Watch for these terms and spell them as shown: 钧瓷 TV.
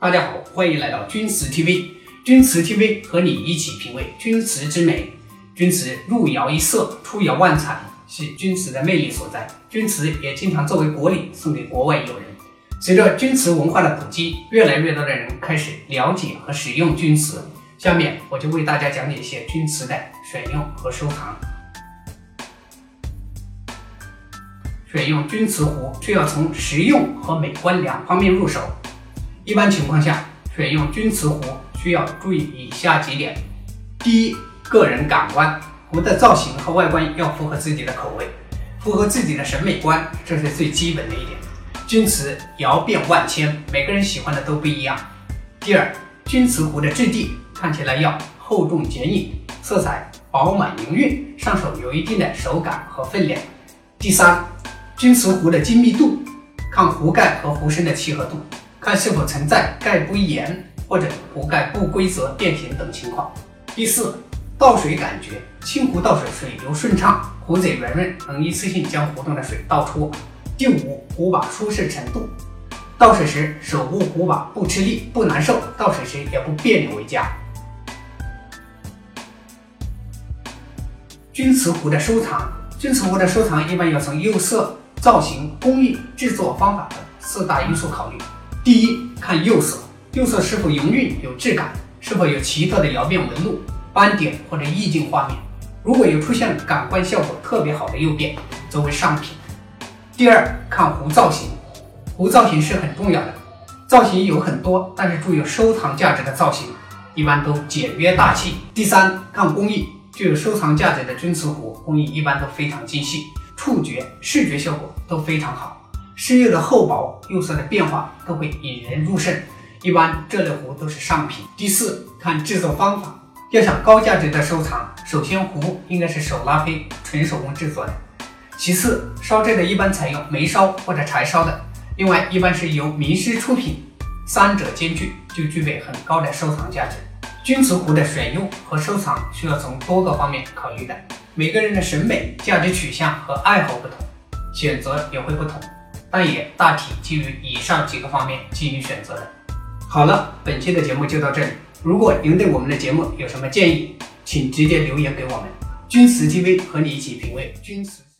大家好，欢迎来到钧瓷 TV， 钧瓷 TV 和你一起品味钧瓷之美。钧瓷入窑一色，出窑万彩，是钧瓷的魅力所在。钧瓷也经常作为国礼送给国外友人。随着钧瓷文化的普及，越来越多的人开始了解和使用钧瓷。下面我就为大家讲解一些钧瓷的选用和收藏。选用钧瓷壶需要从实用和美观两方面入手。一般情况下，选用钧瓷壶需要注意以下几点：第一，个人感官，壶的造型和外观要符合自己的口味，符合自己的审美观，这是最基本的一点。钧瓷窑变万千，每个人喜欢的都不一样。第二，钧瓷壶的质地看起来要厚重坚硬，色彩饱满莹润，上手有一定的手感和分量。第三，钧瓷壶的精密度，看壶盖和壶身的契合度，看是否存在盖不严或者壶盖不规则变形等情况。第四，倒水感觉，清壶倒水水流顺畅，壶嘴圆润，能一次性将壶中的水倒出。第五，壶把舒适程度，倒水时手握壶把不吃力不难受，倒水时也不别扭为佳。钧瓷壶的收藏一般要从釉色、造型、工艺、制作方法等四大因素考虑。第一，看釉色，釉色是否莹润有质感，是否有奇特的窑变纹路、斑点或者意境画面。如果有出现感官效果特别好的釉变，则为上品。第二，看壶造型，壶造型是很重要的，造型有很多，但是具有收藏价值的造型一般都简约大气。第三，看工艺，具有收藏价值的钧瓷壶工艺一般都非常精细，触觉、视觉效果都非常好，施釉的厚薄、釉色的变化都会引人入胜，一般这类壶都是上品。第四，看制作方法，要想高价值的收藏，首先壶应该是手拉胚纯手工制作的，其次烧制的一般采用煤烧或者柴烧的，另外一般是由名师出品，三者兼具就具备很高的收藏价值。钧瓷壶的选用和收藏需要从多个方面考虑的，每个人的审美、价值取向和爱好不同，选择也会不同，但也大体基于以上几个方面进行选择的。好了，本期的节目就到这里。如果您对我们的节目有什么建议，请直接留言给我们。钧瓷 TV 和你一起品味钧瓷。